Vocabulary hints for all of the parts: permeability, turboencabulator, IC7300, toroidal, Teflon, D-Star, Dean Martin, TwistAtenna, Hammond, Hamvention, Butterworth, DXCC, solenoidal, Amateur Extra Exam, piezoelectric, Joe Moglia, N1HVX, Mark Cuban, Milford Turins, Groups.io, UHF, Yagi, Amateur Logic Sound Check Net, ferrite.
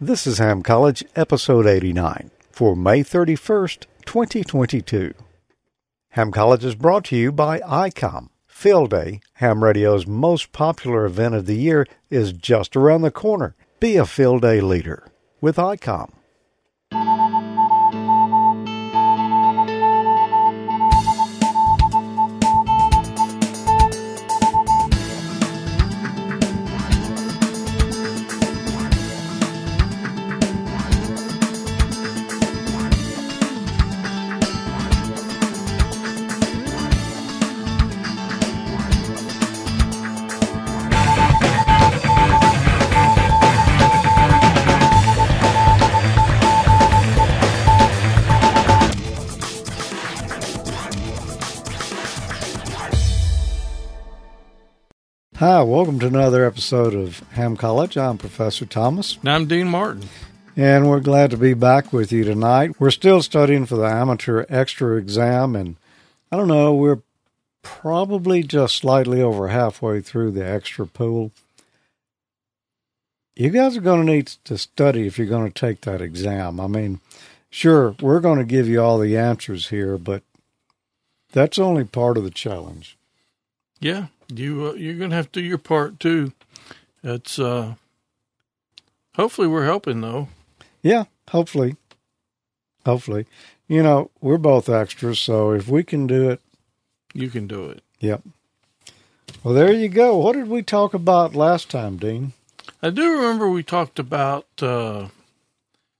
This is Ham College, Episode 89, for May 31st, 2022. Ham College is brought to you by ICOM. Field Day, Ham Radio's most popular event of the year, is just around the corner. Be a Field Day leader with ICOM. Hi, welcome to another episode of Ham College. I'm Professor Thomas. And I'm Dean Martin. And we're glad to be back with you tonight. We're still studying for the Amateur Extra Exam, and I don't know, we're probably just slightly over halfway through the extra pool. You guys are going to need to study if you're going to take that exam. I mean, sure, we're going to give you all the answers here, but that's only part of the challenge. Yeah. You're going to have to do your part, too. It's hopefully we're helping, though. Yeah, hopefully. Hopefully. You know, we're both extras, so if we can do it. You can do it. Yep. Well, there you go. What did we talk about last time, Dean? I do remember we talked about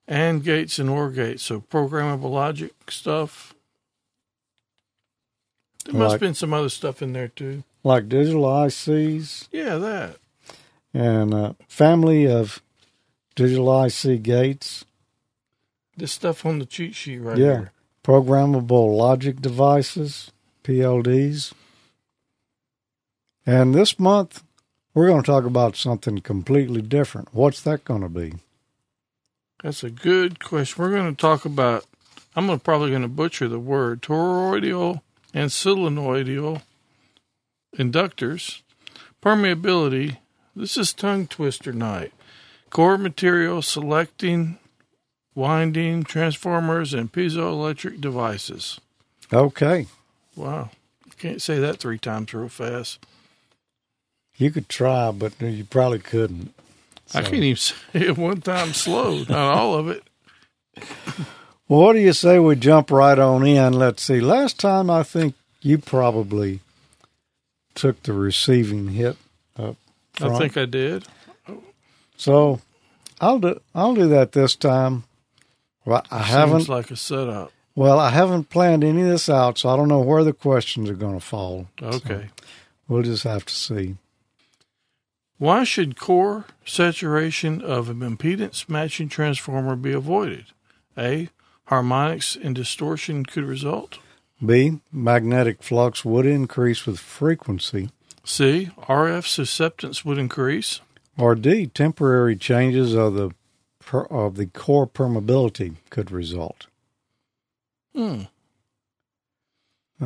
AND gates and OR gates, so programmable logic stuff. There must have been some other stuff in there, too. Like digital ICs. Yeah, that. And a family of digital IC gates. This stuff on the cheat sheet right here. Yeah. Programmable logic devices, PLDs. And this month, we're going to talk about something completely different. What's that going to be? That's a good question. We're going to talk about, I'm probably going to butcher the word, toroidal and solenoidal inductors, permeability, this is tongue twister night, core material selecting, winding, transformers, and piezoelectric devices. Okay. Wow. You can't say that three times real fast. You could try, but you probably couldn't. So. I can't even say it one time slow, not all of it. Well, what do you say we jump right on in? Let's see. Last time I think you probably took the receiving hit up front. I think I did. So I'll do that this time. Well, I haven't. Seems like a setup. Well, I haven't planned any of this out, so I don't know where the questions are going to fall. Okay. So we'll just have to see. Why should core saturation of an impedance matching transformer be avoided? A, harmonics and distortion could result. B, magnetic flux would increase with frequency. C, RF susceptance would increase. Or D, temporary changes of the core permeability could result. I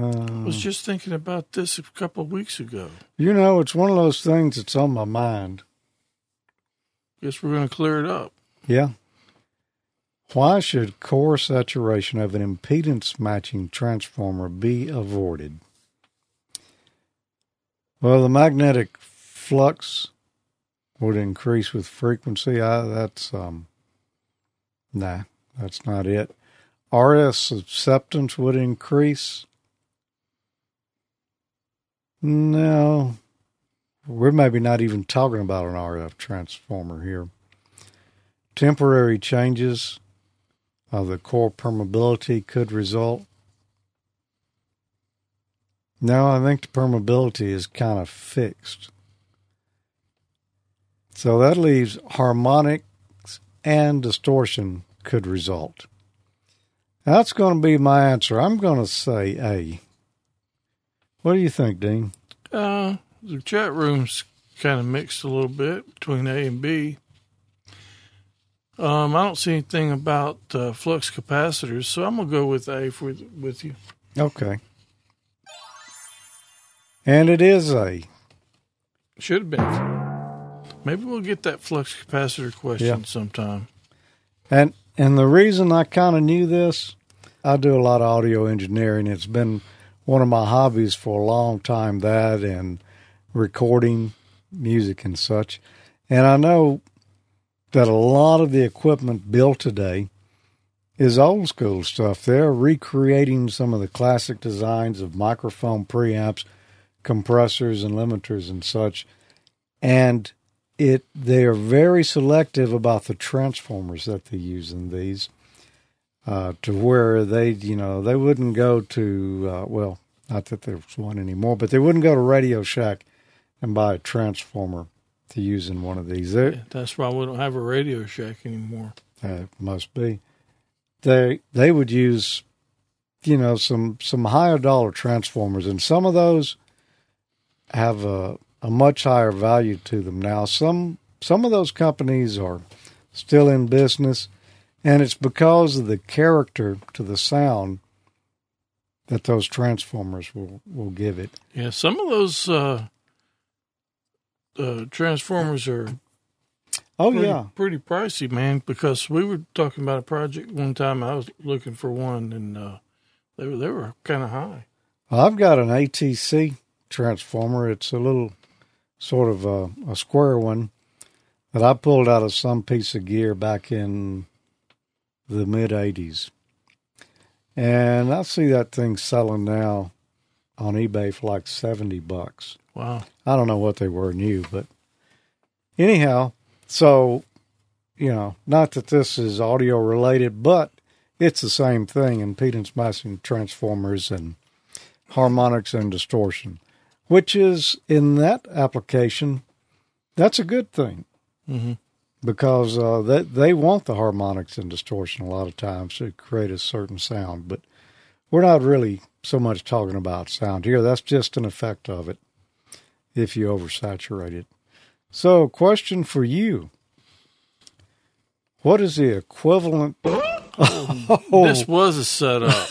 was just thinking about this a couple of weeks ago. You know, it's one of those things that's on my mind. Guess we're going to clear it up. Yeah. Why should core saturation of an impedance-matching transformer be avoided? Well, the magnetic flux would increase with frequency. That's not it. RF susceptance would increase. No, we're maybe not even talking about an RF transformer here. Temporary changes of the core permeability could result. No, I think the permeability is kind of fixed. So that leaves harmonics and distortion could result. That's going to be my answer. I'm going to say A. What do you think, Dean? The chat room's kind of mixed a little bit between A and B. I don't see anything about flux capacitors, so I'm going to go with A with you. Okay. And it is A. Should have been. Maybe we'll get that flux capacitor question sometime. And the reason I kind of knew this, I do a lot of audio engineering. It's been one of my hobbies for a long time, that and recording music and such. And I know that a lot of the equipment built today is old school stuff. They're recreating some of the classic designs of microphone preamps, compressors and limiters and such. And they are very selective about the transformers that they use in these, to where they, you know, they wouldn't go to, well, not that there's one anymore, but they wouldn't go to Radio Shack and buy a transformer to use in one of these. Yeah, that's why we don't have a Radio Shack anymore. It must be. They would use, you know, some higher dollar transformers, and some of those have a much higher value to them now. Some of those companies are still in business, and it's because of the character to the sound that those transformers will give it. Yeah, some of those transformers are pretty pricey, man, because we were talking about a project one time. I was looking for one, and they were kind of high. Well, I've got an ATC transformer. It's a little sort of a square one that I pulled out of some piece of gear back in the mid-'80s. And I see that thing selling now on eBay for like $70. Wow. I don't know what they were new, but anyhow, so, you know, not that this is audio related, but it's the same thing, impedance matching transformers and harmonics and distortion, which is, in that application, that's a good thing. Mm-hmm. Because they want the harmonics and distortion a lot of times to create a certain sound. But we're not really so much talking about sound here. That's just an effect of it if you oversaturate it. So, question for you. What is the equivalent? Oh. This was a setup.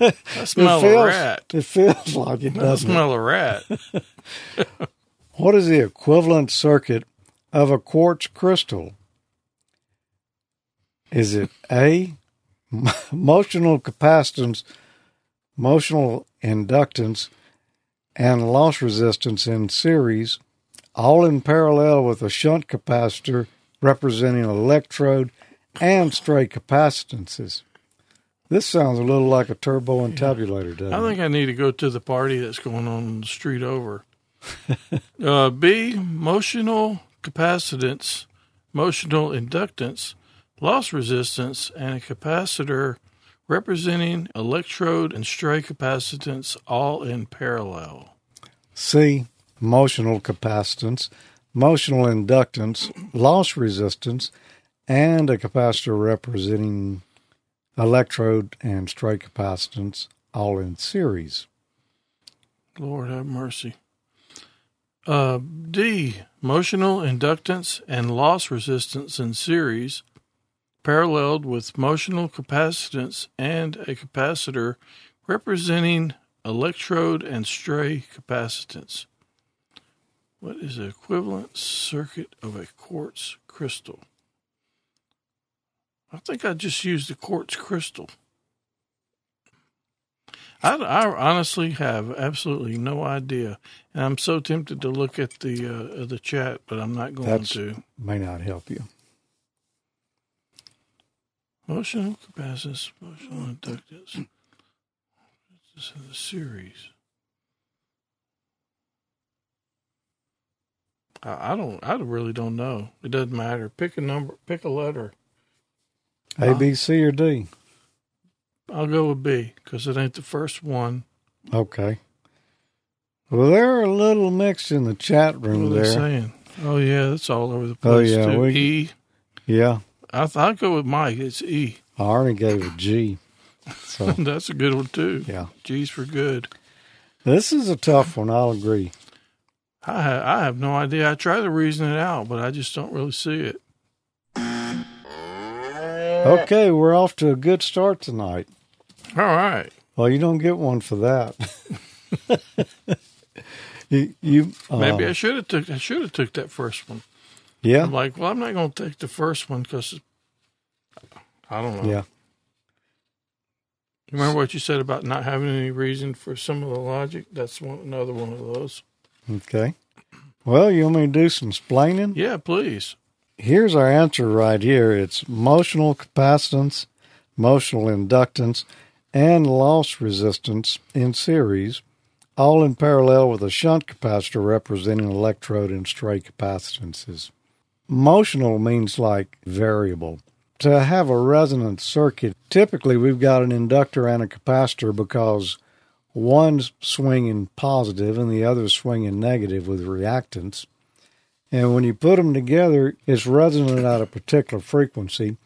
I smell a rat. It feels like it doesn't. I smell a rat. What is the equivalent circuit of a quartz crystal? Is it A, motional inductance, and loss resistance in series, all in parallel with a shunt capacitor representing an electrode and stray capacitances? This sounds a little like a turboencabulator, doesn't it? I think I need to go to the party that's going on the street over. B, motional inductance, loss resistance, and a capacitor representing electrode and stray capacitance, all in parallel. C, motional capacitance, motional inductance, loss resistance, and a capacitor representing electrode and stray capacitance, all in series. Lord have mercy. D, motional inductance and loss resistance in series, paralleled with motional capacitance and a capacitor representing electrode and stray capacitance. What is the equivalent circuit of a quartz crystal? I think I just used the quartz crystal. I honestly have absolutely no idea, and I'm so tempted to look at the chat, but I'm not going to. May not help you. Motional capacitance, motional inductance. This is in the series. I really don't know. It doesn't matter. Pick a number. Pick a letter. A, B, C, or D? I'll go with B, because it ain't the first one. Okay. Well, they're a little mixed in the chat room there. What are they saying? Oh, yeah, it's all over the place, too. E? Yeah. I'll go with Mike. It's E. I already gave it G. So. That's a good one, too. Yeah. G's for good. This is a tough one, I'll agree. I have no idea. I try to reason it out, but I just don't really see it. Okay, we're off to a good start tonight. All right. Well, you don't get one for that. Maybe I should have took that first one. Yeah. I'm like, well, I'm not going to take the first one because I don't know. Yeah. Remember what you said about not having any reason for some of the logic? That's one, another one of those. Okay. Well, you want me to do some splaining? Yeah, please. Here's our answer right here. It's motional capacitance, motional inductance, and loss resistance in series, all in parallel with a shunt capacitor representing electrode and stray capacitances. Motional means like variable. To have a resonant circuit, typically we've got an inductor and a capacitor because one's swinging positive and the other's swinging negative with reactance. And when you put them together, it's resonant at a particular frequency.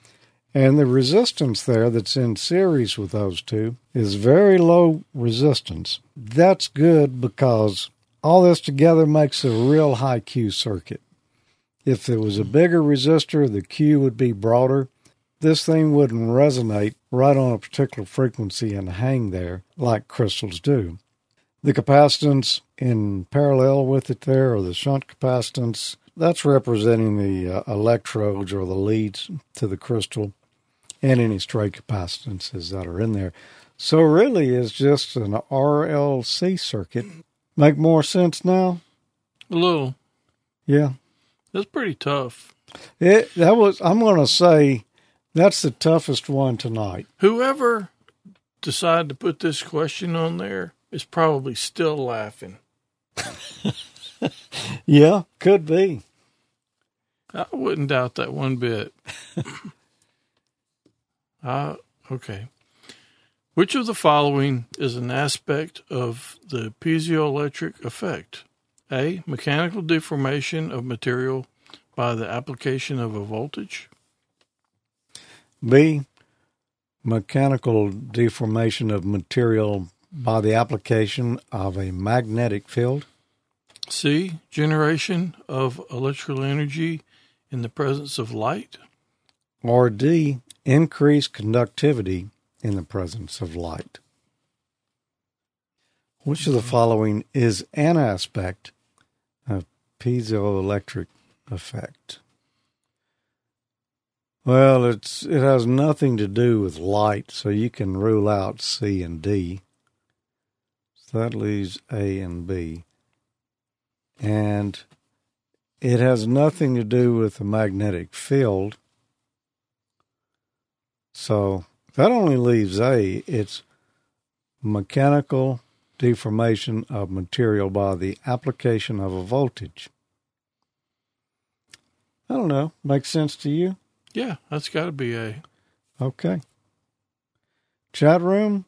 And the resistance there that's in series with those two is very low resistance. That's good because all this together makes a real high Q circuit. If it was a bigger resistor, the Q would be broader. This thing wouldn't resonate right on a particular frequency and hang there like crystals do. The capacitance in parallel with it there, or the shunt capacitance, that's representing the electrodes or the leads to the crystal and any stray capacitances that are in there. So really it's just an RLC circuit. Make more sense now? A little. Yeah. That's pretty tough. I'm going to say... That's the toughest one tonight. Whoever decided to put this question on there is probably still laughing. Yeah, could be. I wouldn't doubt that one bit. Okay. Which of the following is an aspect of the piezoelectric effect? A, mechanical deformation of material by the application of a voltage. B, mechanical deformation of material by the application of a magnetic field. C, generation of electrical energy in the presence of light. Or D, increased conductivity in the presence of light. Which of the following is an aspect of piezoelectric effect? Well, it has nothing to do with light, so you can rule out C and D. So that leaves A and B. And it has nothing to do with the magnetic field. So that only leaves A. It's mechanical deformation of material by the application of a voltage. I don't know. Makes sense to you? Yeah, that's got to be A. Okay. Chat room?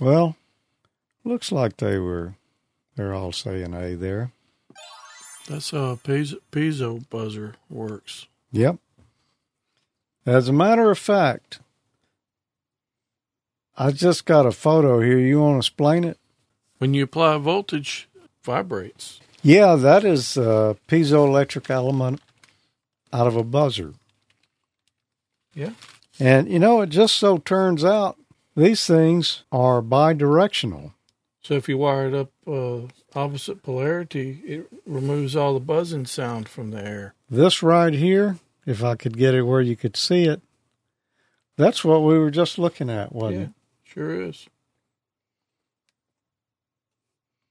Well, looks like they're all saying A there. That's how a piezo buzzer works. Yep. As a matter of fact, I just got a photo here. You want to explain it? When you apply voltage, it vibrates. Yeah, that is a piezoelectric element out of a buzzer. Yeah. And, it just so turns out these things are bidirectional. So if you wire it up opposite polarity, it removes all the buzzing sound from the air. This right here, if I could get it where you could see it, that's what we were just looking at, wasn't it? Sure is.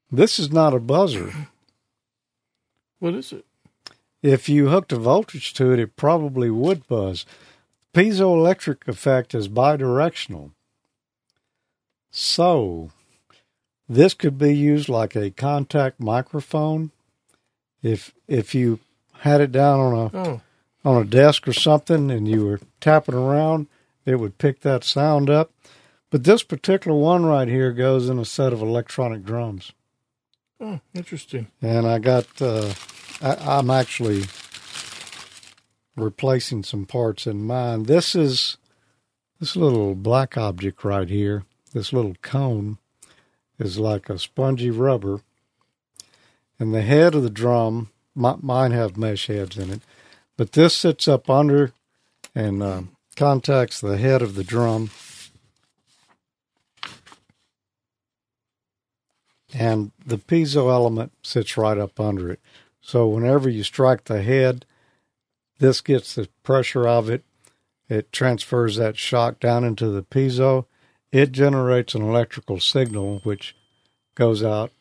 This is not a buzzer. What is it? If you hooked a voltage to it, it probably would buzz. Piezoelectric effect is bidirectional. So, this could be used like a contact microphone. If you had it down on a desk or something and you were tapping around, it would pick that sound up. But this particular one right here goes in a set of electronic drums. Oh, interesting. And I got... I'm actually replacing some parts in mine. This is this little black object right here. This little cone is like a spongy rubber. And the head of the drum, mine have mesh heads in it, but this sits up under and contacts the head of the drum. And the piezo element sits right up under it. So whenever you strike the head, this gets the pressure of it, It transfers that shock down into the piezo. It generates an electrical signal, which goes out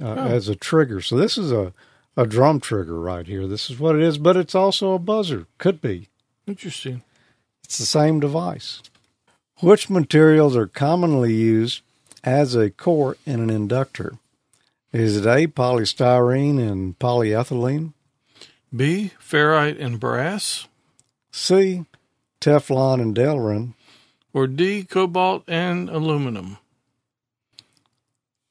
as a trigger. So this is a drum trigger right here. This is what it is, but it's also a buzzer. Could be. Interesting. It's the same device. Which materials are commonly used as a core in an inductor? Is it A, polystyrene and polyethylene? B, ferrite and brass? C, Teflon and Delrin? Or D, cobalt and aluminum?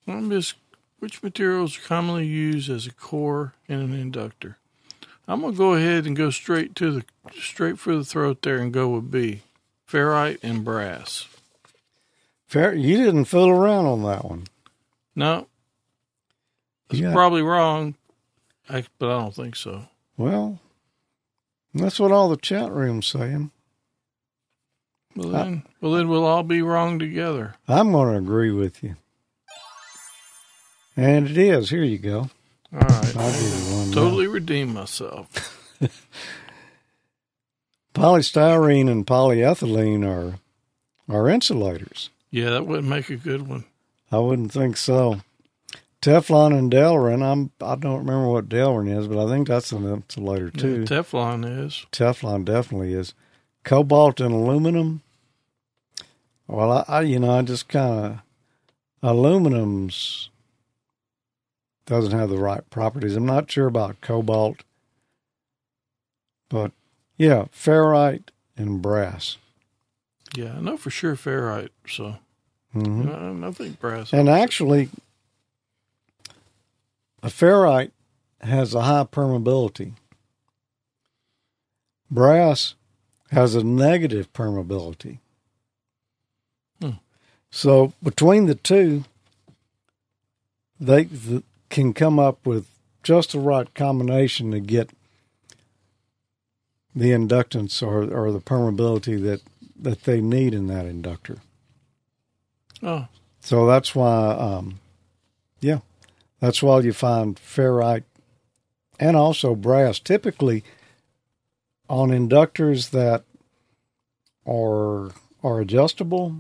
Which materials are commonly used as a core in an inductor? I'm going to go ahead and go straight for the throat there and go with B, ferrite and brass. You didn't fool around on that one. No. It's probably wrong, but I don't think so. Well, that's what all the chat room's saying. Well, then we'll all be wrong together. I'm going to agree with you. And it is. Here you go. All right. I totally redeemed myself. Polystyrene and polyethylene are insulators. Yeah, that wouldn't make a good one. I wouldn't think so. Teflon and Delrin, I don't remember what Delrin is, but I think that's an insulator too. Yeah, Teflon is. Teflon definitely is. Cobalt and aluminum. Well, I just kind of, aluminum's doesn't have the right properties. I'm not sure about cobalt, but yeah, ferrite and brass. Yeah, I know for sure ferrite. So I think brass. And actually, a ferrite has a high permeability. Brass has a negative permeability. So between the two, they can come up with just the right combination to get the inductance or the permeability that they need in that inductor. Oh. So that's why, that's why you find ferrite and also brass typically on inductors that are adjustable,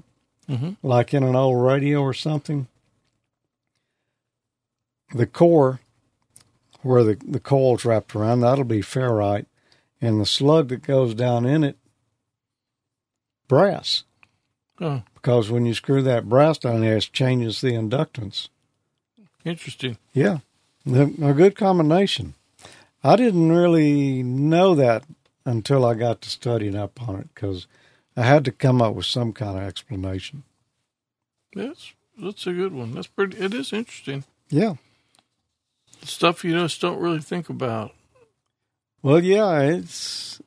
like in an old radio or something. The core, where the coil's wrapped around, that'll be ferrite, and the slug that goes down in it, brass. Oh. Because when you screw that brass down there, it changes the inductance. Interesting. Yeah, a good combination. I didn't really know that until I got to studying up on it, because I had to come up with some kind of explanation. That's a good one. It is interesting. Yeah. Stuff you just don't really think about. Well, yeah, it's,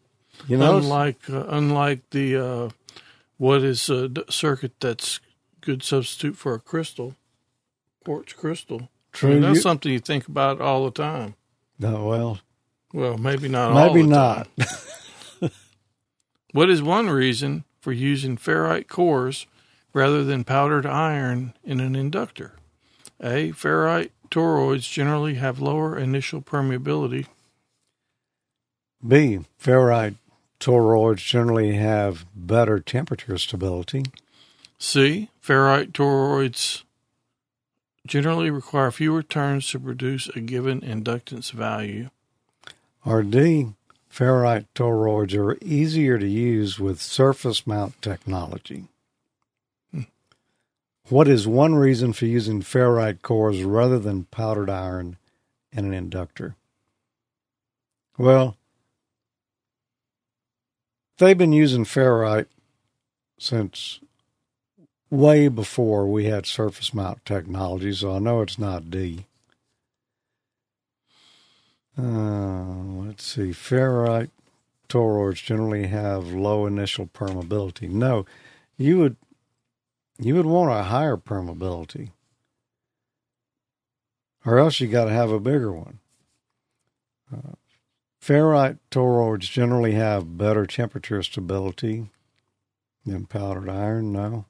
you know. Unlike the, what is a circuit that's good substitute for a crystal, quartz crystal. True. I mean, that's something you think about all the time. No, well, maybe not all the time. Maybe not. What is one reason for using ferrite cores rather than powdered iron in an inductor? A, ferrite toroids generally have lower initial permeability. B, ferrite toroids generally have better temperature stability. C, ferrite toroids generally require fewer turns to produce a given inductance value. Or D, ferrite toroids are easier to use with surface mount technology. What is one reason for using ferrite cores rather than powdered iron in an inductor? Well, they've been using ferrite since way before we had surface mount technology, so I know it's not D. Let's see. Ferrite toroids generally have low initial permeability. No, you would want a higher permeability, or else you got to have a bigger one. Ferrite toroids generally have better temperature stability than powdered iron. No,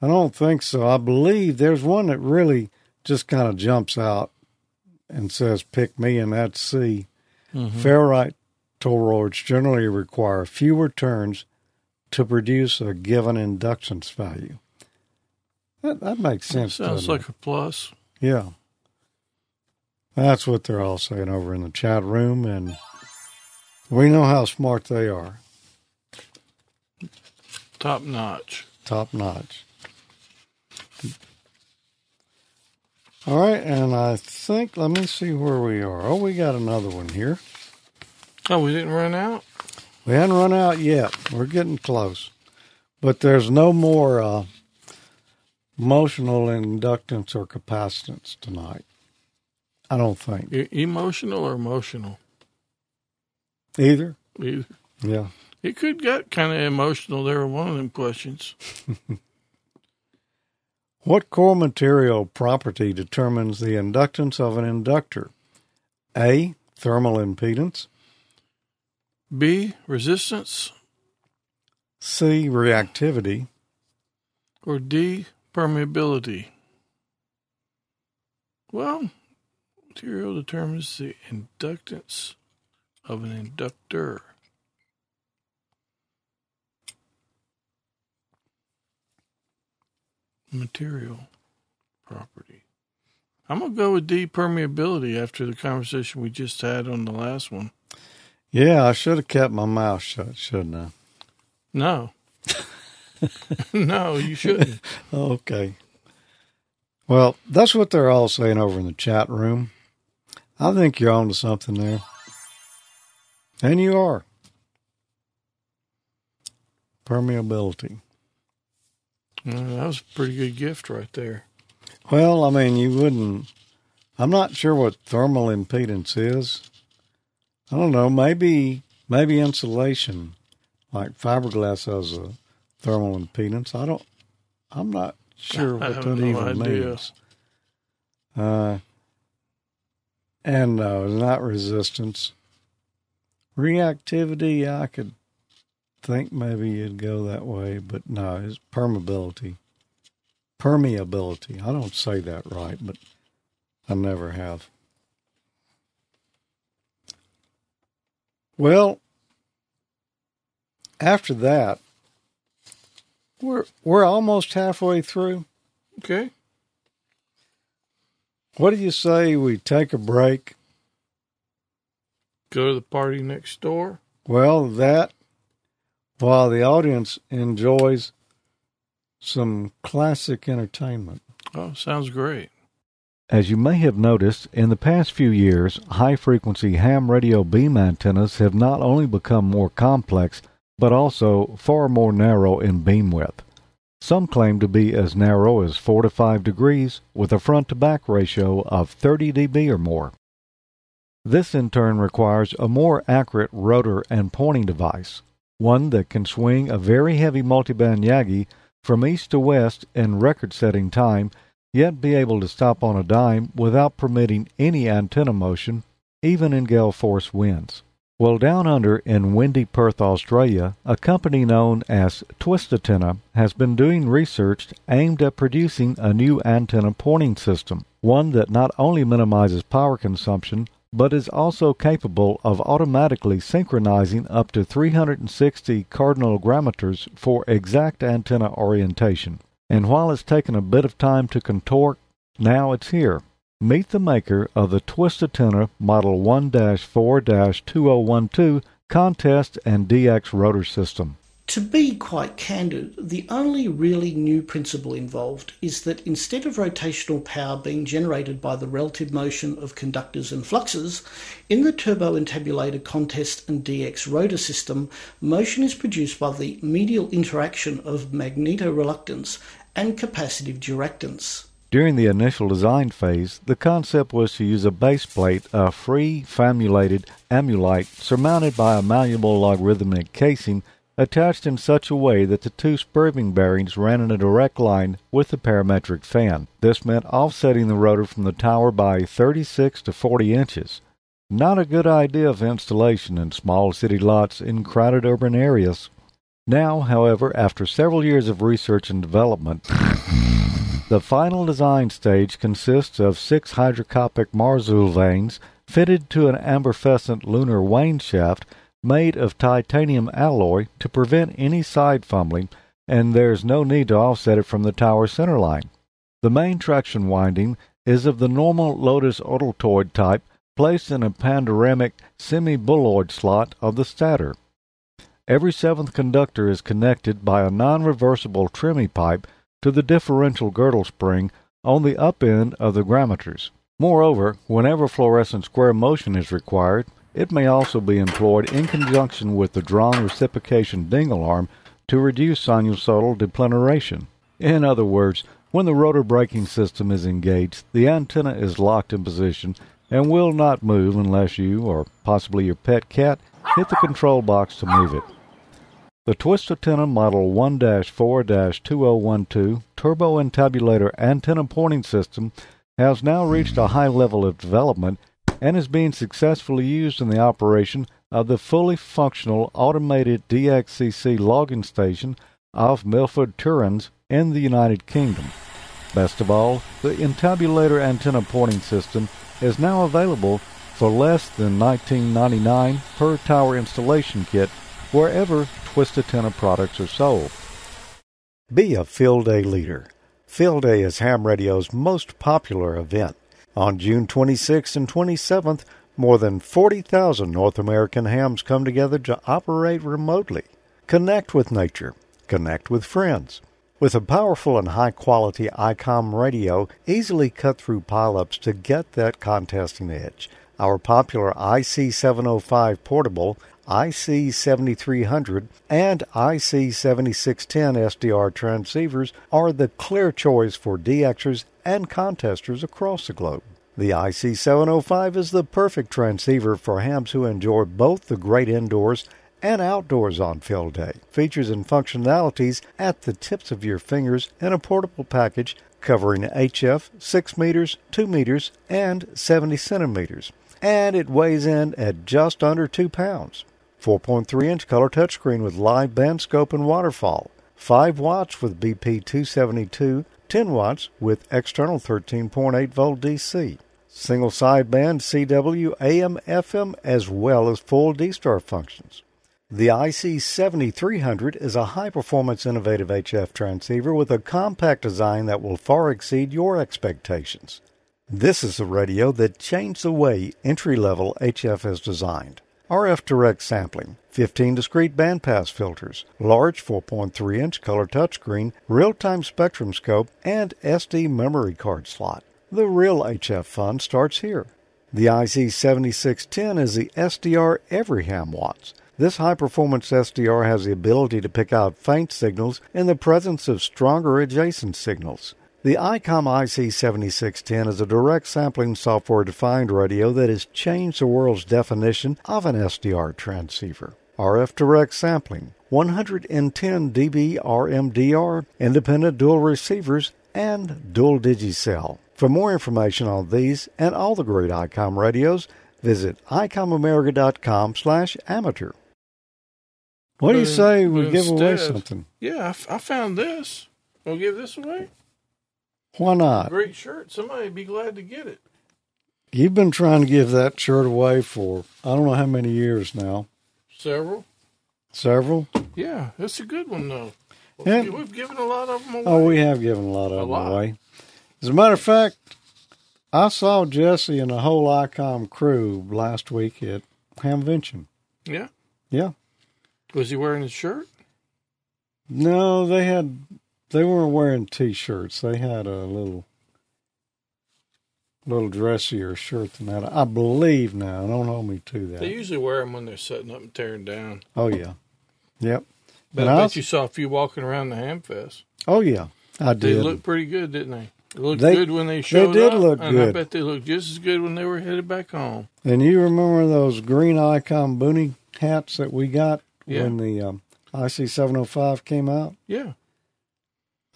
I don't think so. I believe there's one that really just kind of jumps out and says, pick me, and that's C. Ferrite Toll roads generally require fewer turns to produce a given inductance value. That makes sense. Sounds like a plus. Yeah. That's what they're all saying over in the chat room, and we know how smart they are. Top notch. Top notch. All right, and I think, let me see where we are. Oh, we got another one here. Oh, we didn't run out? We hadn't run out yet. We're getting close. But there's no more emotional inductance or capacitance tonight. I don't think. Emotional or emotional? Either. Either. Yeah. It could get kind of emotional there with one of them questions. What core material property determines the inductance of an inductor? A, thermal impedance. B, resistance. C, reactivity. Or D, permeability. Well, material determines the inductance of an inductor. Material property. I'm going to go with D, permeability, after the conversation we just had on the last one. Yeah, I should have kept my mouth shut, shouldn't I? No. No, you shouldn't. Okay. Well, that's what they're all saying over in the chat room. I think you're on to something there. And you are. Permeability. That was a pretty good gift right there. Well, I mean, you wouldn't. I'm not sure what thermal impedance is. I don't know. Maybe insulation, like fiberglass, has a thermal impedance. I'm not sure what that even means. And no, not resistance. Reactivity, I could think maybe you'd go that way, but no, it's permeability. Permeability. I don't say that right, but I never have. Well, after that, we're almost halfway through. Okay. What do you say we take a break? Go to the party next door? Well, that, while the audience enjoys some classic entertainment. Oh, sounds great. As you may have noticed, in the past few years, high-frequency ham radio beam antennas have not only become more complex, but also far more narrow in beam width. Some claim to be as narrow as 4 to 5 degrees, with a front-to-back ratio of 30 dB or more. This in turn requires a more accurate rotor and pointing device, one that can swing a very heavy multiband Yagi from east to west in record-setting time, yet be able to stop on a dime without permitting any antenna motion, even in gale force winds. Well, down under in windy Perth, Australia, a company known as TwistAtenna has been doing research aimed at producing a new antenna pointing system, one that not only minimizes power consumption, but is also capable of automatically synchronizing up to 360 cardinal grammeters for exact antenna orientation. And while it's taken a bit of time to contort, now it's here. Meet the maker of the TwistAtenna Model 1-4-2012 Contest and DX Rotor System. To be quite candid, the only really new principle involved is that instead of rotational power being generated by the relative motion of conductors and fluxes, in the turboencabulator contest and DX rotor system, motion is produced by the medial interaction of magnetoreluctance and capacitive directivity. During the initial design phase, the concept was to use a base plate of free famulated amulite surmounted by a malleable logarithmic casing attached in such a way that the two spurving bearings ran in a direct line with the parametric fan. This meant offsetting the rotor from the tower by 36 to 40 inches. Not a good idea for installation in small city lots in crowded urban areas. Now, however, after several years of research and development, the final design stage consists of 6 hydrocopic marzul vanes fitted to an amberfescent lunar wane shaft made of titanium alloy to prevent any side fumbling, and there's no need to offset it from the tower centerline. The main traction winding is of the normal lotus odaltoid type, placed in a panoramic semi-bulloid slot of the stator. Every seventh conductor is connected by a non-reversible trimmy pipe to the differential girdle spring on the up end of the grammators. Moreover, whenever fluorescent square motion is required, it may also be employed in conjunction with the drawn reciprocation dingle arm to reduce sinusoidal depletion. In other words, when the rotor braking system is engaged, the antenna is locked in position and will not move unless you, or possibly your pet cat, hit the control box to move it. The TwistAtenna Model 1-4-2012 turboencabulator antenna pointing system has now reached a high level of development and is being successfully used in the operation of the fully functional automated DXCC logging station of Milford Turins in the United Kingdom. Best of all, the encabulator antenna pointing system is now available for less than $19.99 per tower installation kit wherever TwistAtenna products are sold. Be a Field Day leader. Field Day is ham radio's most popular event. On June 26th and 27th, more than 40,000 North American hams come together to operate remotely. Connect with nature. Connect with friends. With a powerful and high-quality ICOM radio, easily cut through pileups to get that contesting edge. Our popular IC705 portable, IC7300, and IC7610 SDR transceivers are the clear choice for DXers and contesters across the globe. The IC705 is the perfect transceiver for hams who enjoy both the great indoors and outdoors on Field Day. Features and functionalities at the tips of your fingers in a portable package covering HF 6 meters, 2 meters, and 70 centimeters. And it weighs in at just under 2 pounds. 4.3-inch color touchscreen with live band scope and waterfall. 5 watts with BP272, 10 watts with external 13.8 volt DC. Single sideband CW, AM, FM, as well as full D-Star functions. The IC7300 is a high-performance innovative HF transceiver with a compact design that will far exceed your expectations. This is a radio that changed the way entry-level HF is designed. RF direct sampling, 15 discrete bandpass filters, large 4.3-inch color touchscreen, real-time spectrum scope, and SD memory card slot. The real HF fun starts here. The IC7610 is the SDR every ham wants. This high-performance SDR has the ability to pick out faint signals in the presence of stronger adjacent signals. The ICOM IC7610 is a direct sampling software-defined radio that has changed the world's definition of an SDR transceiver. RF direct sampling, 110 dB RMDR, independent dual receivers, and dual digicell. For more information on these and all the great ICOM radios, visit ICOMAmerica.com/amateur. What do you say we give away something? Yeah, I found this. We'll give this away? Why not? Great shirt. Somebody would be glad to get it. You've been trying to give that shirt away for I don't know how many years now. Several? Yeah, that's a good one, though. And we've given a lot of them away. Oh, we have given a lot of them away. As a matter of fact, I saw Jesse and the whole ICOM crew last week at Hamvention. Yeah? Yeah. Was he wearing his shirt? No, they weren't wearing T-shirts. They had a little dressier shirt than that, I believe now. Don't hold me to that. They usually wear them when they're setting up and tearing down. Oh, yeah. Yep. But I bet you saw a few walking around the Hamfest. Oh, yeah. I did. They looked pretty good, didn't they? It looked good when they showed up. They did look good. And I bet they looked just as good when they were headed back home. And you remember those green ICOM boonie hats that we got when the IC705 came out? Yeah.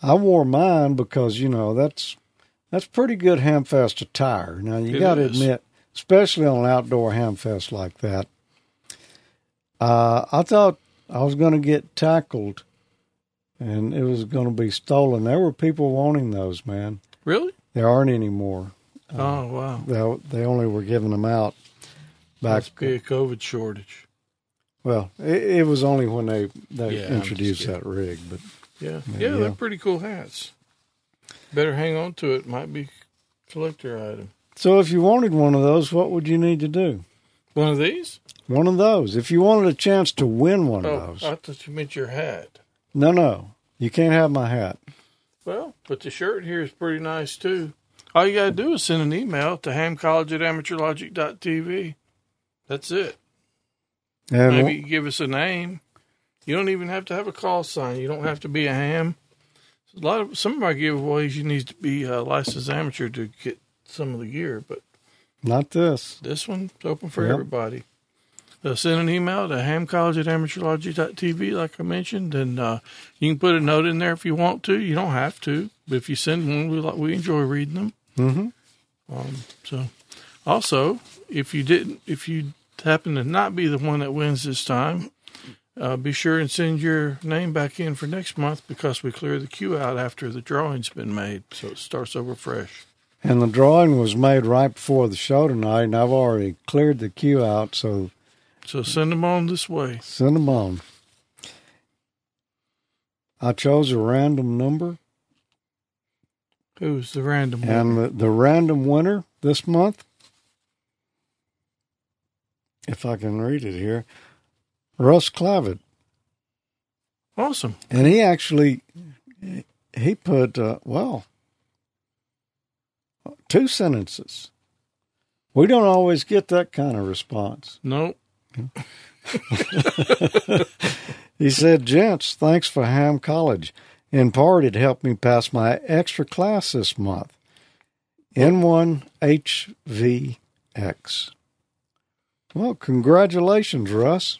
I wore mine because, you know, that's pretty good hamfest attire. Now, you got to admit, especially on an outdoor hamfest like that, I thought I was going to get tackled and it was going to be stolen. There were people wanting those, man. Really? There aren't any more. Oh, wow. They only were giving them out back. Must be a COVID shortage. Well, it was only when they introduced that rig, but yeah, they're pretty cool hats. Better hang on to it. Might be a collector item. So, if you wanted one of those, what would you need to do? One of these? One of those. If you wanted a chance to win one of those. I thought you meant your hat. No. You can't have my hat. Well, but the shirt here is pretty nice, too. All you got to do is send an email to hamcollege@amateurlogic.tv. That's it. And maybe you give us a name. You don't even have to have a call sign. You don't have to be a ham. Some of our giveaways, you need to be a licensed amateur to get some of the gear, but not this. This one's open for everybody. Send an email to hamcollege@amateurlogic.tv, like I mentioned, and you can put a note in there if you want to. You don't have to, but if you send one, we enjoy reading them. Mm-hmm. So, also, if you happen to not be the one that wins this time, be sure and send your name back in for next month, because we clear the queue out after the drawing's been made, so it starts over fresh. And the drawing was made right before the show tonight, and I've already cleared the queue out, so send them on this way. Send them on. I chose a random number. Who's the random winner? And the random winner this month, if I can read it here, Russ Clavid. Awesome. And he actually, put, 2 sentences. We don't always get that kind of response. Nope. He said, "Gents, thanks for Ham College. In part, it helped me pass my extra class this month. N1HVX. Well, congratulations, Russ.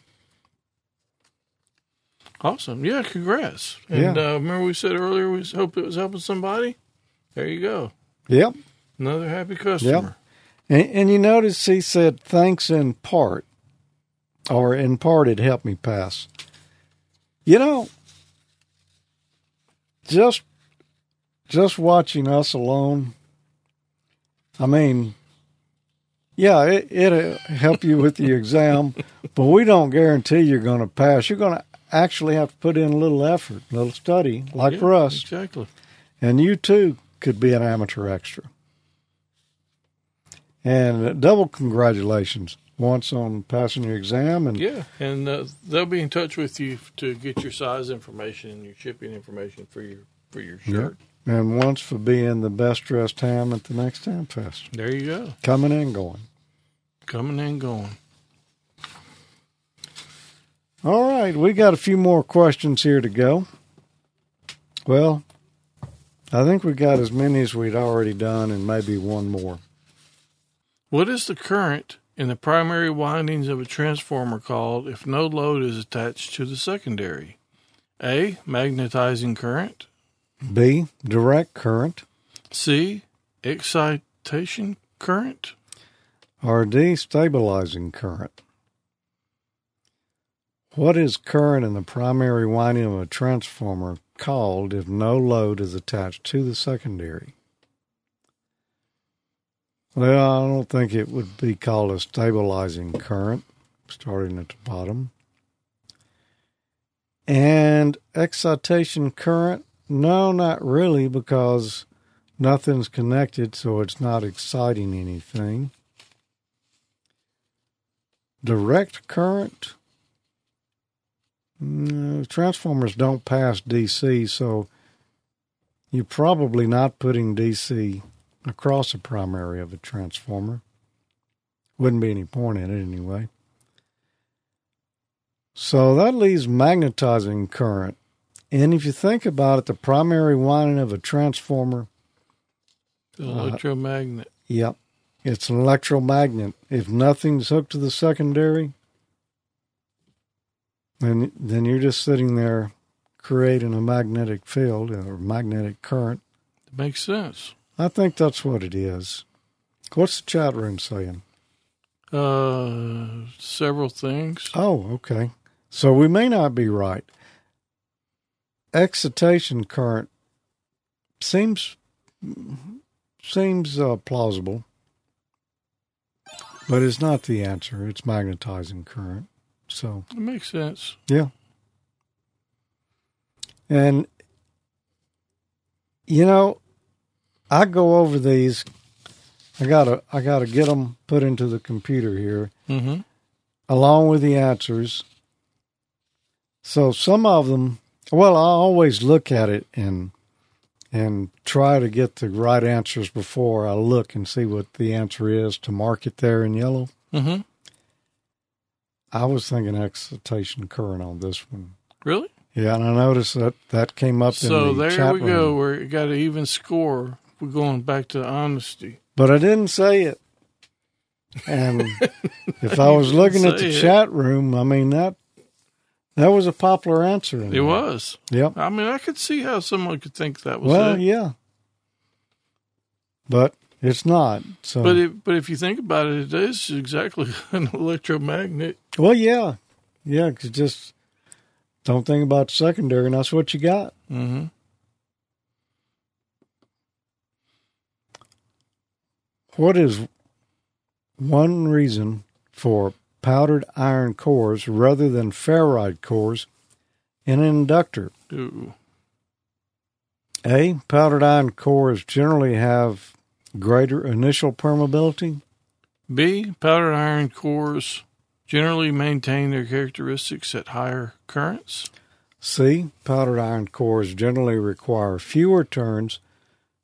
Awesome. Yeah, congrats. And remember we said earlier we hoped it was helping somebody? There you go. Yep. Another happy customer. Yep. And you notice he said, thanks in part. Or in part, it helped me pass. You know, just watching us alone, I mean, yeah, it'll help you with the exam, but we don't guarantee you're going to pass. You're going to actually have to put in a little effort, a little study, like for us. Exactly. And you, too, could be an amateur extra. And double congratulations. Once on passing your exam. And they'll be in touch with you to get your size information and your shipping information for your shirt. Yep. And once for being the best-dressed ham at the Next Ham Fest. There you go. Coming and going. Coming and going. All right, we got a few more questions here to go. Well, I think we got as many as we'd already done and maybe one more. What is the current in the primary windings of a transformer called if no load is attached to the secondary? A, magnetizing current. B, direct current. C, excitation current. Or D, stabilizing current. What is current in the primary winding of a transformer called if no load is attached to the secondary? Well, I don't think it would be called a stabilizing current, starting at the bottom. And excitation current? No, not really, because nothing's connected, so it's not exciting anything. Direct current? No, transformers don't pass DC, so you're probably not putting DC across the primary of a transformer. Wouldn't be any point in it anyway. So that leaves magnetizing current. And if you think about it, the primary winding of a transformer. The electromagnet. Yep. It's an electromagnet. If nothing's hooked to the secondary, then you're just sitting there creating a magnetic field or magnetic current. It makes sense. I think that's what it is. What's the chat room saying? Several things. Oh, okay. So we may not be right. Excitation current seems plausible, but it's not the answer. It's magnetizing current. So it makes sense. Yeah. And, you know, I go over these. I gotta get them put into the computer here, mm-hmm. along with the answers. So some of them, well, I always look at it and try to get the right answers before I look and see what the answer is to mark it there in yellow. Mm-hmm. I was thinking excitation current on this one. Really? Yeah, and I noticed that came up in the chat room. So there we go. We got an even score. We're going back to honesty. But I didn't say it. And if I was looking at the chat room, I mean, that was a popular answer. It was. Yep. I mean, I could see how someone could think that was it. Well, yeah. But it's not. So. But if you think about it, it is exactly an electromagnet. Well, yeah. Yeah, because just don't think about secondary, and that's what you got. Mm-hmm. What is one reason for powdered iron cores rather than ferrite cores in an inductor? Ooh. A, powdered iron cores generally have greater initial permeability. B, powdered iron cores generally maintain their characteristics at higher currents. C, powdered iron cores generally require fewer turns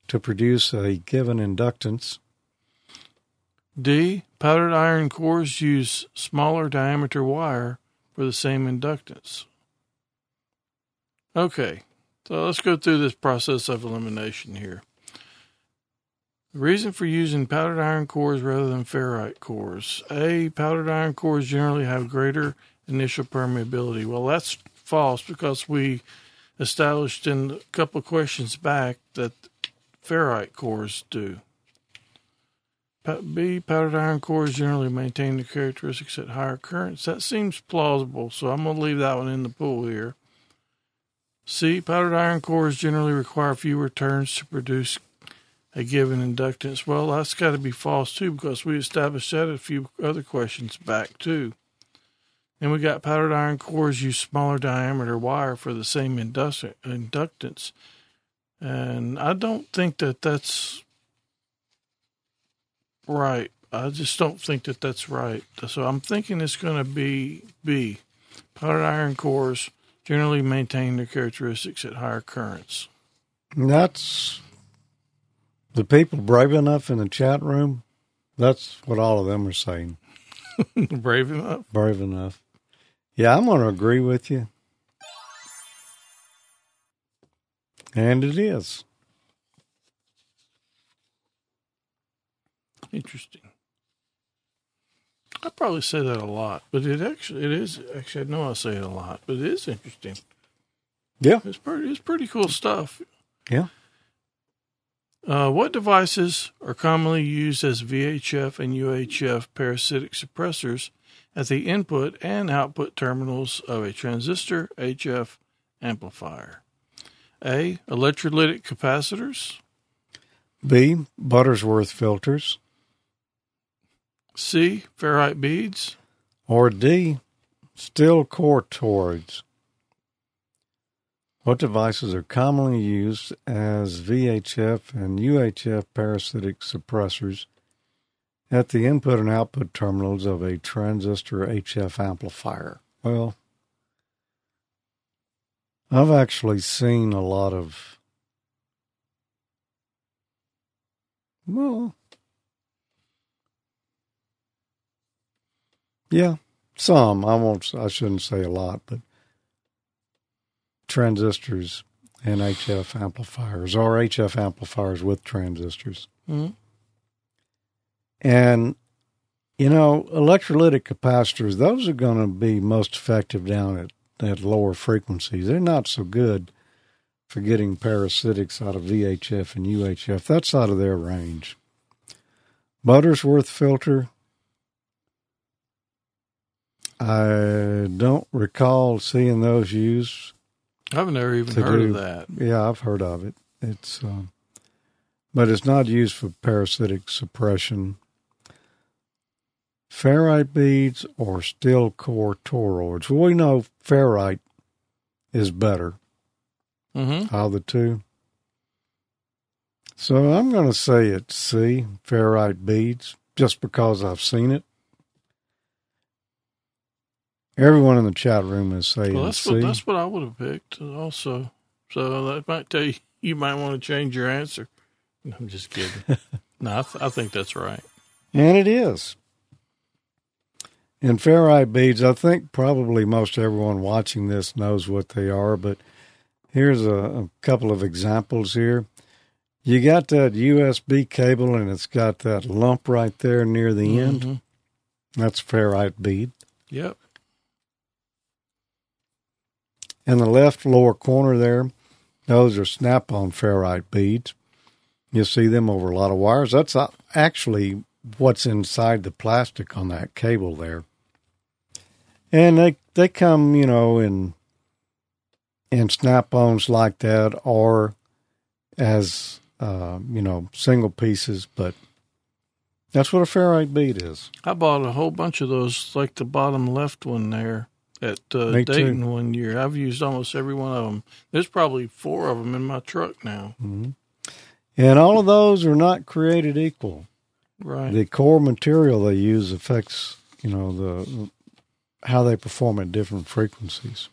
to produce a given inductance. D, powdered iron cores use smaller diameter wire for the same inductance. Okay, so let's go through this process of elimination here. The reason for using powdered iron cores rather than ferrite cores. A, powdered iron cores generally have greater initial permeability. Well, that's false because we established in a couple of questions back that ferrite cores do. B, powdered iron cores generally maintain the characteristics at higher currents. That seems plausible, so I'm going to leave that one in the pool here. C, powdered iron cores generally require fewer turns to produce a given inductance. Well, that's got to be false, too, because we established that a few other questions back, too. And we got powdered iron cores use smaller diameter wire for the same inductance. And I don't think that that's... right. I just don't think that that's right. So I'm thinking it's going to be B. Powdered iron cores generally maintain their characteristics at higher currents. That's the people brave enough in the chat room. That's what all of them are saying. Brave enough? Brave enough. Yeah, I'm going to agree with you. And it is. Interesting. I probably say that a lot, but it is actually. I know I say it a lot, but it is interesting. Yeah, it's pretty cool stuff. Yeah. What devices are commonly used as VHF and UHF parasitic suppressors at the input and output terminals of a transistor HF amplifier? A, electrolytic capacitors. B, Butterworth filters. C, ferrite beads. Or D, steel core toroids. What devices are commonly used as VHF and UHF parasitic suppressors at the input and output terminals of a transistor HF amplifier? Well, I've actually seen a lot of... well... yeah, some. I shouldn't say a lot, but transistors and HF amplifiers, or HF amplifiers with transistors. Mm-hmm. And, you know, electrolytic capacitors, those are going to be most effective down at lower frequencies. They're not so good for getting parasitics out of VHF and UHF. That's out of their range. Butterworth filter, I don't recall seeing those used. I've never even heard of that. Yeah, I've heard of it. It's, but it's not used for parasitic suppression. ferrite beads or steel core toroids? Well, we know ferrite is better out of the two. So I'm going to say it's C, ferrite beads, just because I've seen it. Everyone in the chat room is saying C. That's what I would have picked also. So that might tell you, you might want to change your answer. No, I'm just kidding. No, I think that's right. And it is. And ferrite beads, I think probably most everyone watching this knows what they are, but here's a couple of examples here. You got that USB cable, and it's got that lump right there near the end. That's ferrite bead. Yep. In the left lower corner there, those are snap-on ferrite beads. You see them over a lot of wires. That's actually what's inside the plastic on that cable there. And they come, you know, in snap-ons like that, or as, you know, single pieces, but that's what a ferrite bead is. I bought a whole bunch of those, like the bottom left one there at Dayton 1 year. I've used almost every one of them. There's probably four of them in my truck now. Mm-hmm. And all of those are not created equal. Right. The core material they use affects, you know, how they perform at different frequencies.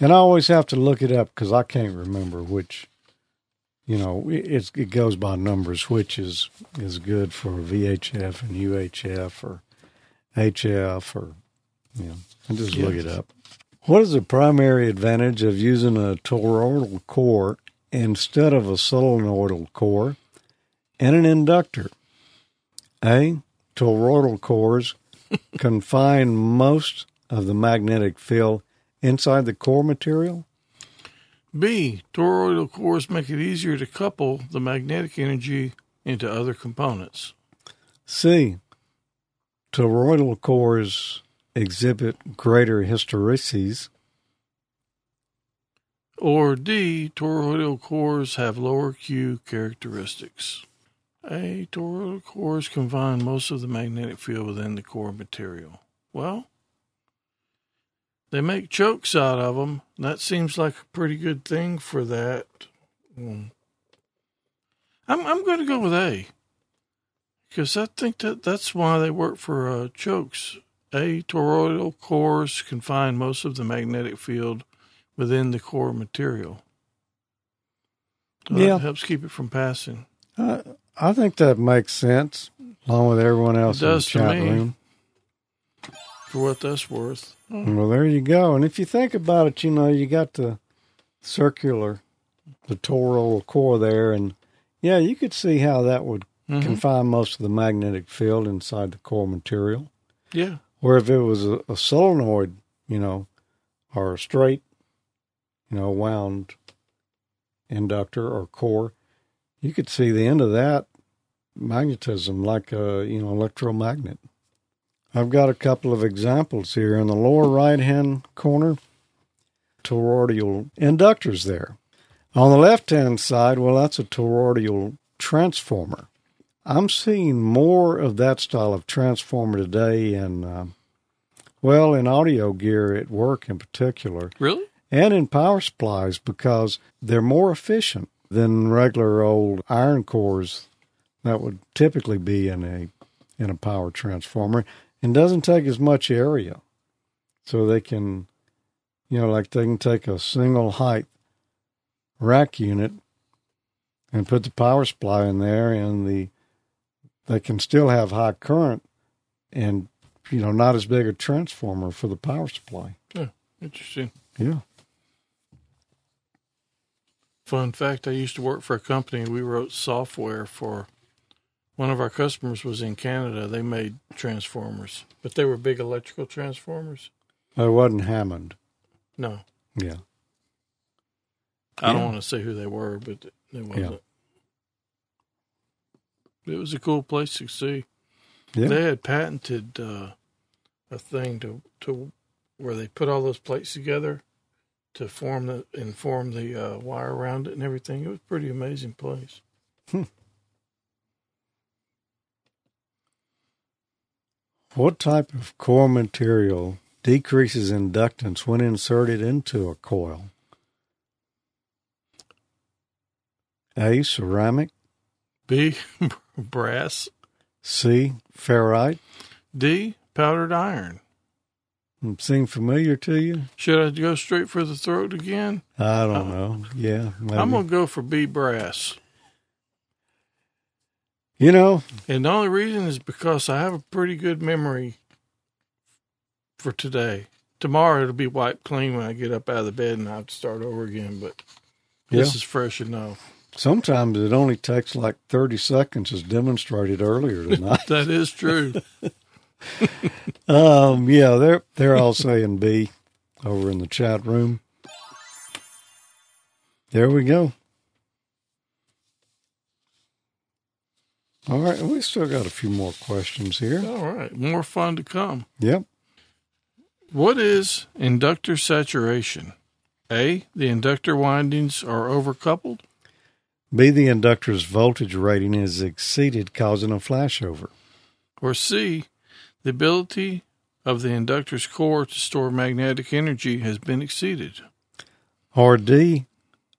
And I always have to look it up because I can't remember which, you know, it goes by numbers, which is good for VHF and UHF or HF or, you know, and just look it up. What is the primary advantage of using a toroidal core instead of a solenoidal core and an inductor? A, toroidal cores confine most of the magnetic field inside the core material. B, toroidal cores make it easier to couple the magnetic energy into other components. C, toroidal cores exhibit greater hysteresis. Or D, toroidal cores have lower Q characteristics. A, toroidal cores confine most of the magnetic field within the core material. Well, they make chokes out of them. That seems like a pretty good thing for that. I'm going to go with A, because I think that's why they work for chokes. A, toroidal cores confine most of the magnetic field within the core material. So yeah. That helps keep it from passing. I think that makes sense, along with everyone else in the chat room. For what that's worth. Mm. Well, there you go. And if you think about it, you know, you got the circular, the toroidal core there. And, yeah, you could see how that would confine most of the magnetic field inside the core material. Yeah. Or if it was a solenoid, you know, or a straight, you know, wound inductor or core, you could see the end of that magnetism like a, you know, electromagnet. I've got a couple of examples here. In the lower right-hand corner, toroidal inductors there. On the left-hand side, well, that's a toroidal transformer. I'm seeing more of that style of transformer today in audio gear at work in particular. Really? And in power supplies, because they're more efficient than regular old iron cores that would typically be in a power transformer, and doesn't take as much area. So they can, you know, like they can take a single height rack unit and put the power supply in there, and they can still have high current and, you know, not as big a transformer for the power supply. Yeah, interesting. Yeah. Fun fact, I used to work for a company. We wrote software for one of our customers was in Canada. They made transformers, but they were big electrical transformers. It wasn't Hammond. No. Yeah. I don't want to say who they were, but it wasn't. Yeah. It was a cool place to see. Yeah. They had patented a thing to where they put all those plates together to form the wire around it and everything. It was a pretty amazing place. Hmm. What type of coil material decreases inductance when inserted into a coil? A. Ceramic. B. Brass. C. Ferrite. D. Powdered iron. Seem familiar to you? Should I go straight for the throat again? I don't know. Yeah. Maybe. I'm going to go for B. Brass. You know. And the only reason is because I have a pretty good memory for today. Tomorrow it'll be wiped clean when I get up out of the bed and I have to start over again, but this is fresh enough. Sometimes it only takes like 30 seconds as demonstrated earlier tonight. That is true. Yeah, they're all saying B over in the chat room. There we go. All right, we still got a few more questions here. All right, more fun to come. Yep. What is inductor saturation? A, the inductor windings are overcoupled. B, the inductor's voltage rating is exceeded, causing a flashover. Or C, the ability of the inductor's core to store magnetic energy has been exceeded. Or D,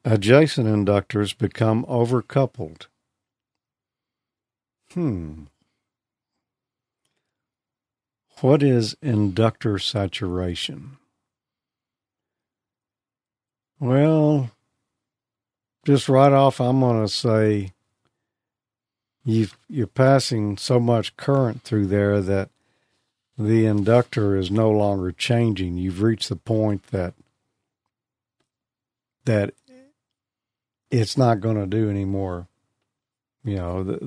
adjacent inductors become overcoupled. What is inductor saturation? Well, just right off, I'm going to say you're passing so much current through there that the inductor is no longer changing. You've reached the point that it's not going to do any more. You know,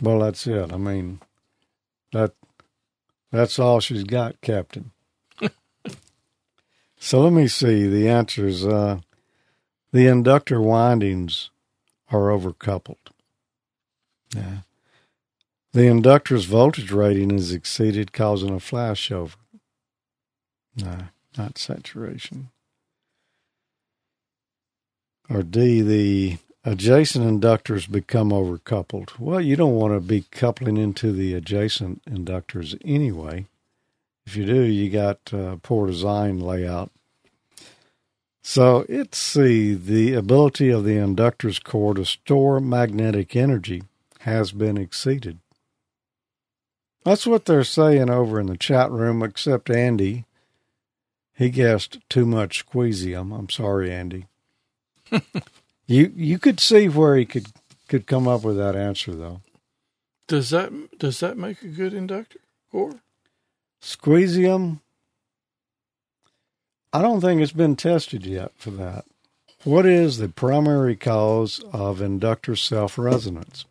well, that's it. I mean, that's all she's got, Captain. So let me see the answers. The inductor windings are overcoupled. Yeah. The inductor's voltage rating is exceeded, causing a flashover. No, not saturation. Or D, the adjacent inductors become overcoupled. Well, you don't want to be coupling into the adjacent inductors anyway. If you do, you got poor design layout. So it's C, the ability of the inductor's core to store magnetic energy has been exceeded. That's what they're saying over in the chat room, except Andy. He guessed too much squeezium. I'm sorry, Andy. You could see where he could come up with that answer, though. Does that make a good inductor core? Squeezium? I don't think it's been tested yet for that. What is the primary cause of inductor self-resonance?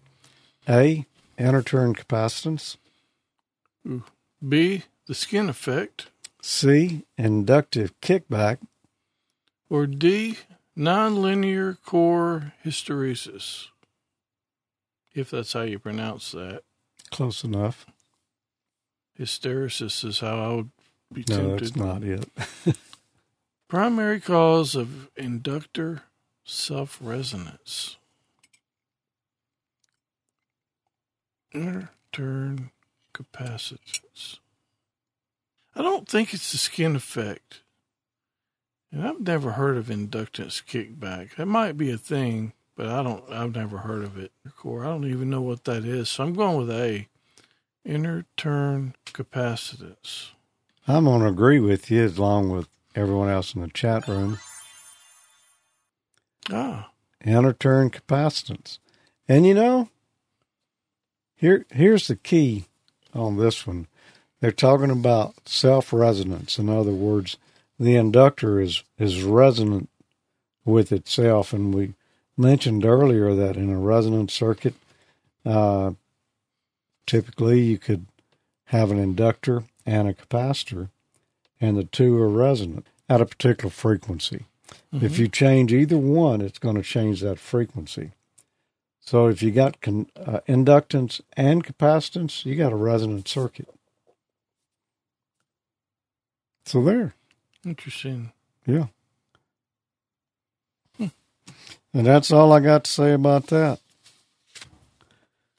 A, inner turn capacitance. B, the skin effect. C, inductive kickback. Or D, nonlinear core hysteresis, if that's how you pronounce that. Close enough. Hysteresis is how I would be tempted. No, that's not it. Primary cause of inductor self-resonance. Inner turn capacitance. I don't think it's the skin effect. And I've never heard of inductance kickback. That might be a thing, but I've never heard of it. I don't even know what that is. So I'm going with A, inner turn capacitance. I'm going to agree with you along with everyone else in the chat room. Ah. Inner turn capacitance. And you know, here's the key on this one. They're talking about self-resonance. In other words, the inductor is resonant with itself, and we mentioned earlier that in a resonant circuit, typically you could have an inductor and a capacitor, and the two are resonant at a particular frequency. Mm-hmm. If you change either one, it's going to change that frequency. So if you got inductance and capacitance, you got a resonant circuit. So there. Interesting. Yeah. And that's all I got to say about that.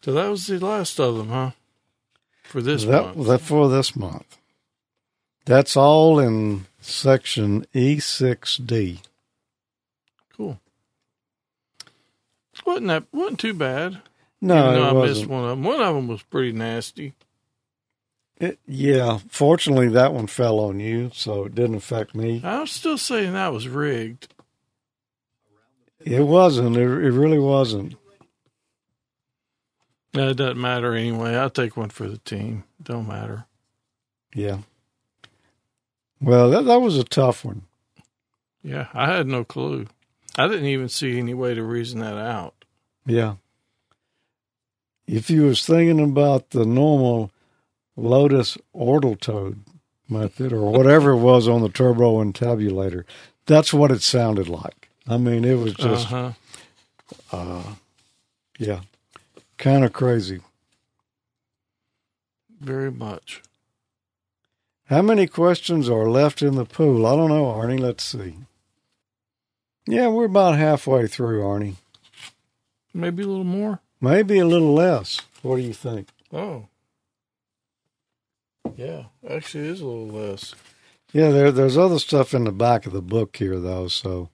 So that was the last of them, huh? For this month. For this month. That's all in section E6D. Cool. Wasn't too bad. No, it wasn't. I missed one of them. One of them was pretty nasty. Yeah, fortunately that one fell on you, so it didn't affect me. I'm still saying that was rigged. It wasn't. It really wasn't. No, it doesn't matter anyway. I'll take one for the team. It don't matter. Yeah. Well, that was a tough one. Yeah, I had no clue. I didn't even see any way to reason that out. Yeah. If you was thinking about the normal Lotus Ortal Toad method or whatever it was on the turboencabulator, that's what it sounded like. I mean, it was just, yeah, kind of crazy. Very much. How many questions are left in the pool? I don't know, Arnie. Let's see. Yeah, we're about halfway through, Arnie. Maybe a little more. Maybe a little less. What do you think? Oh. Yeah, actually it is a little less. Yeah, there's other stuff in the back of the book here, though. So,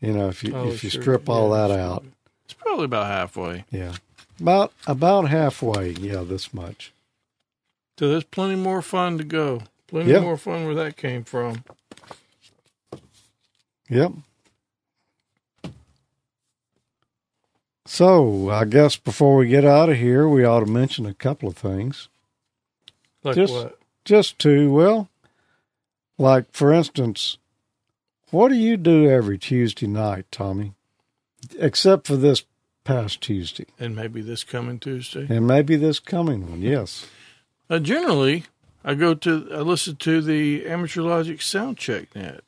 you know, if you strip all that out. It's probably about halfway. Yeah. About halfway, yeah, this much. So there's plenty more fun to go. Plenty more fun where that came from. Yep. So, I guess before we get out of here, we ought to mention a couple of things. Like what? Just two. Well, like, for instance, what do you do every Tuesday night, Tommy? Except for this past Tuesday. And maybe this coming Tuesday. And maybe this coming one, yes. Generally, I listen to the Amateur Logic Sound Check Net.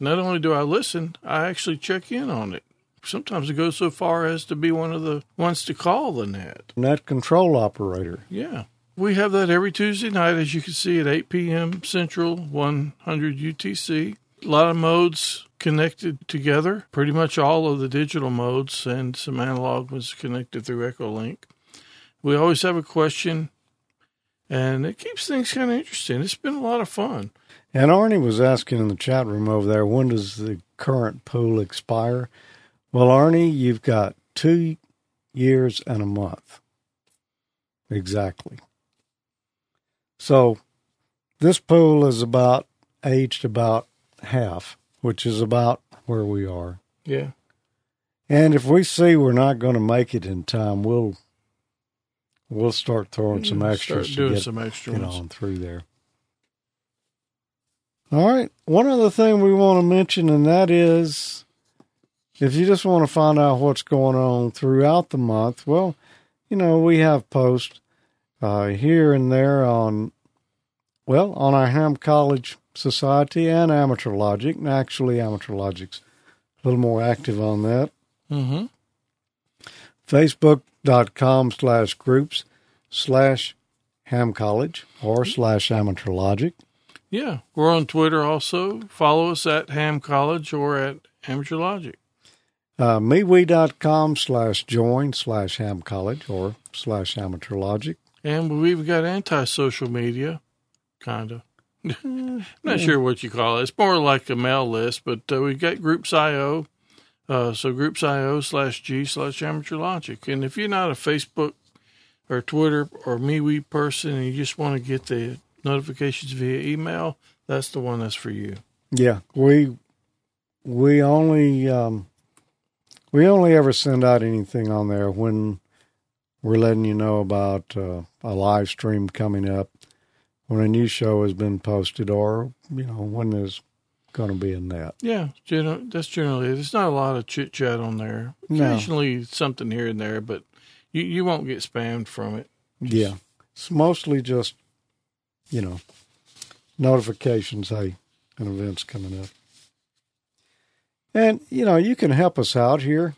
Not only do I listen, I actually check in on it. Sometimes it goes so far as to be one of the ones to call the net. Net control operator. Yeah. We have that every Tuesday night, as you can see, at 8 p.m. Central, 100 UTC. A lot of modes connected together, pretty much all of the digital modes, and some analog ones connected through Echolink. We always have a question, and it keeps things kind of interesting. It's been a lot of fun. And Arnie was asking in the chat room over there, when does the current pool expire? Well, Arnie, you've got 2 years and a month. Exactly. So this pool is about aged about half, which is about where we are. Yeah. And if we see we're not going to make it in time, we'll start throwing some extras. Start doing some extra ones. On through there. All right. One other thing we want to mention, and that is, if you just want to find out what's going on throughout the month, well, you know, we have posts here and there on our Ham College Society and Amateur Logic. And actually, Amateur Logic's a little more active on that. Mm-hmm. Facebook.com/groups/Ham College or /Amateur Logic. Yeah. We're on Twitter also. Follow us at Ham College or at Amateur Logic. MeWe.com/join/Ham College or /Amateur Logic. And we've got anti-social media, kind of. Not sure what you call it. It's more like a mail list, but we've got Groups.io. So groups.io/g/Amateur Logic. And if you're not a Facebook or Twitter or MeWe person and you just want to get the notifications via email, that's the one that's for you. Yeah, we only ever send out anything on there when we're letting you know about a live stream coming up, when a new show has been posted, or, you know, when there's going to be a net. Yeah, that's generally it. There's not a lot of chit-chat on there. Occasionally something here and there, but you won't get spammed from it. Yeah. It's mostly just, you know, notifications, hey, an event's coming up. And, you know, you can help us out here.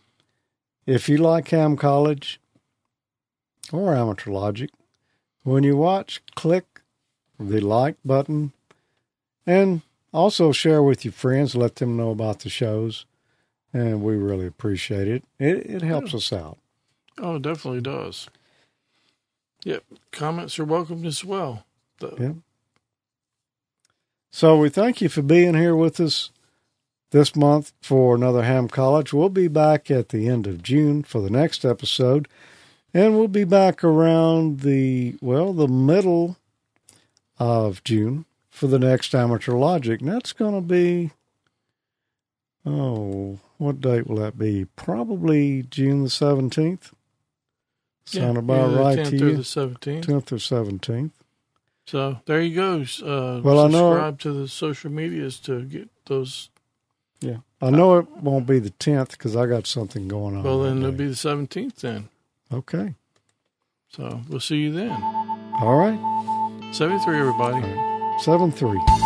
If you like Ham College or Amateur Logic, when you watch, click the like button and also share with your friends. Let them know about the shows. And we really appreciate it. It helps us out. Oh, it definitely does. Yep. Comments are welcome as well. Yep. So we thank you for being here with us this month for another Ham College. We'll be back at the end of June for the next episode. And we'll be back around the middle of June for the next Amateur Logic. And that's going to be, what date will that be? Probably June the 17th. Sound about right to you? 10th or the 17th. 10th or 17th. So there you go. Subscribe to the social medias to get those. Yeah. I know it won't be the 10th because I got something going on. Well, then it'll be the 17th then. Okay. So we'll see you then. All right. 7-3, everybody. 7-3.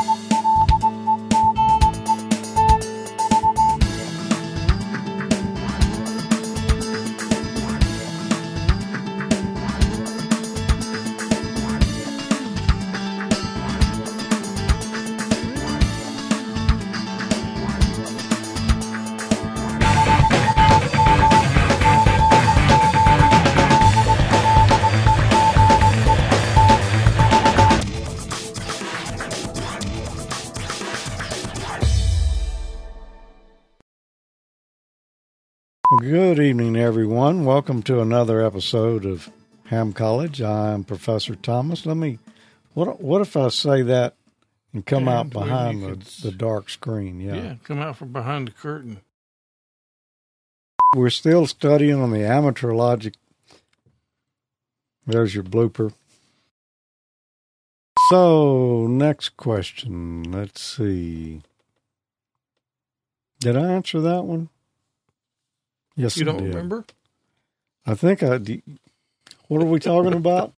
Good evening, everyone. Welcome to another episode of Ham College. I'm Professor Thomas. Let me, what if I say that and come out behind the dark screen? Yeah, come out from behind the curtain. We're still studying on the amateur logic. There's your blooper. So, next question. Let's see. Did I answer that one? Yes, you don't remember? I think I do. What are we talking about?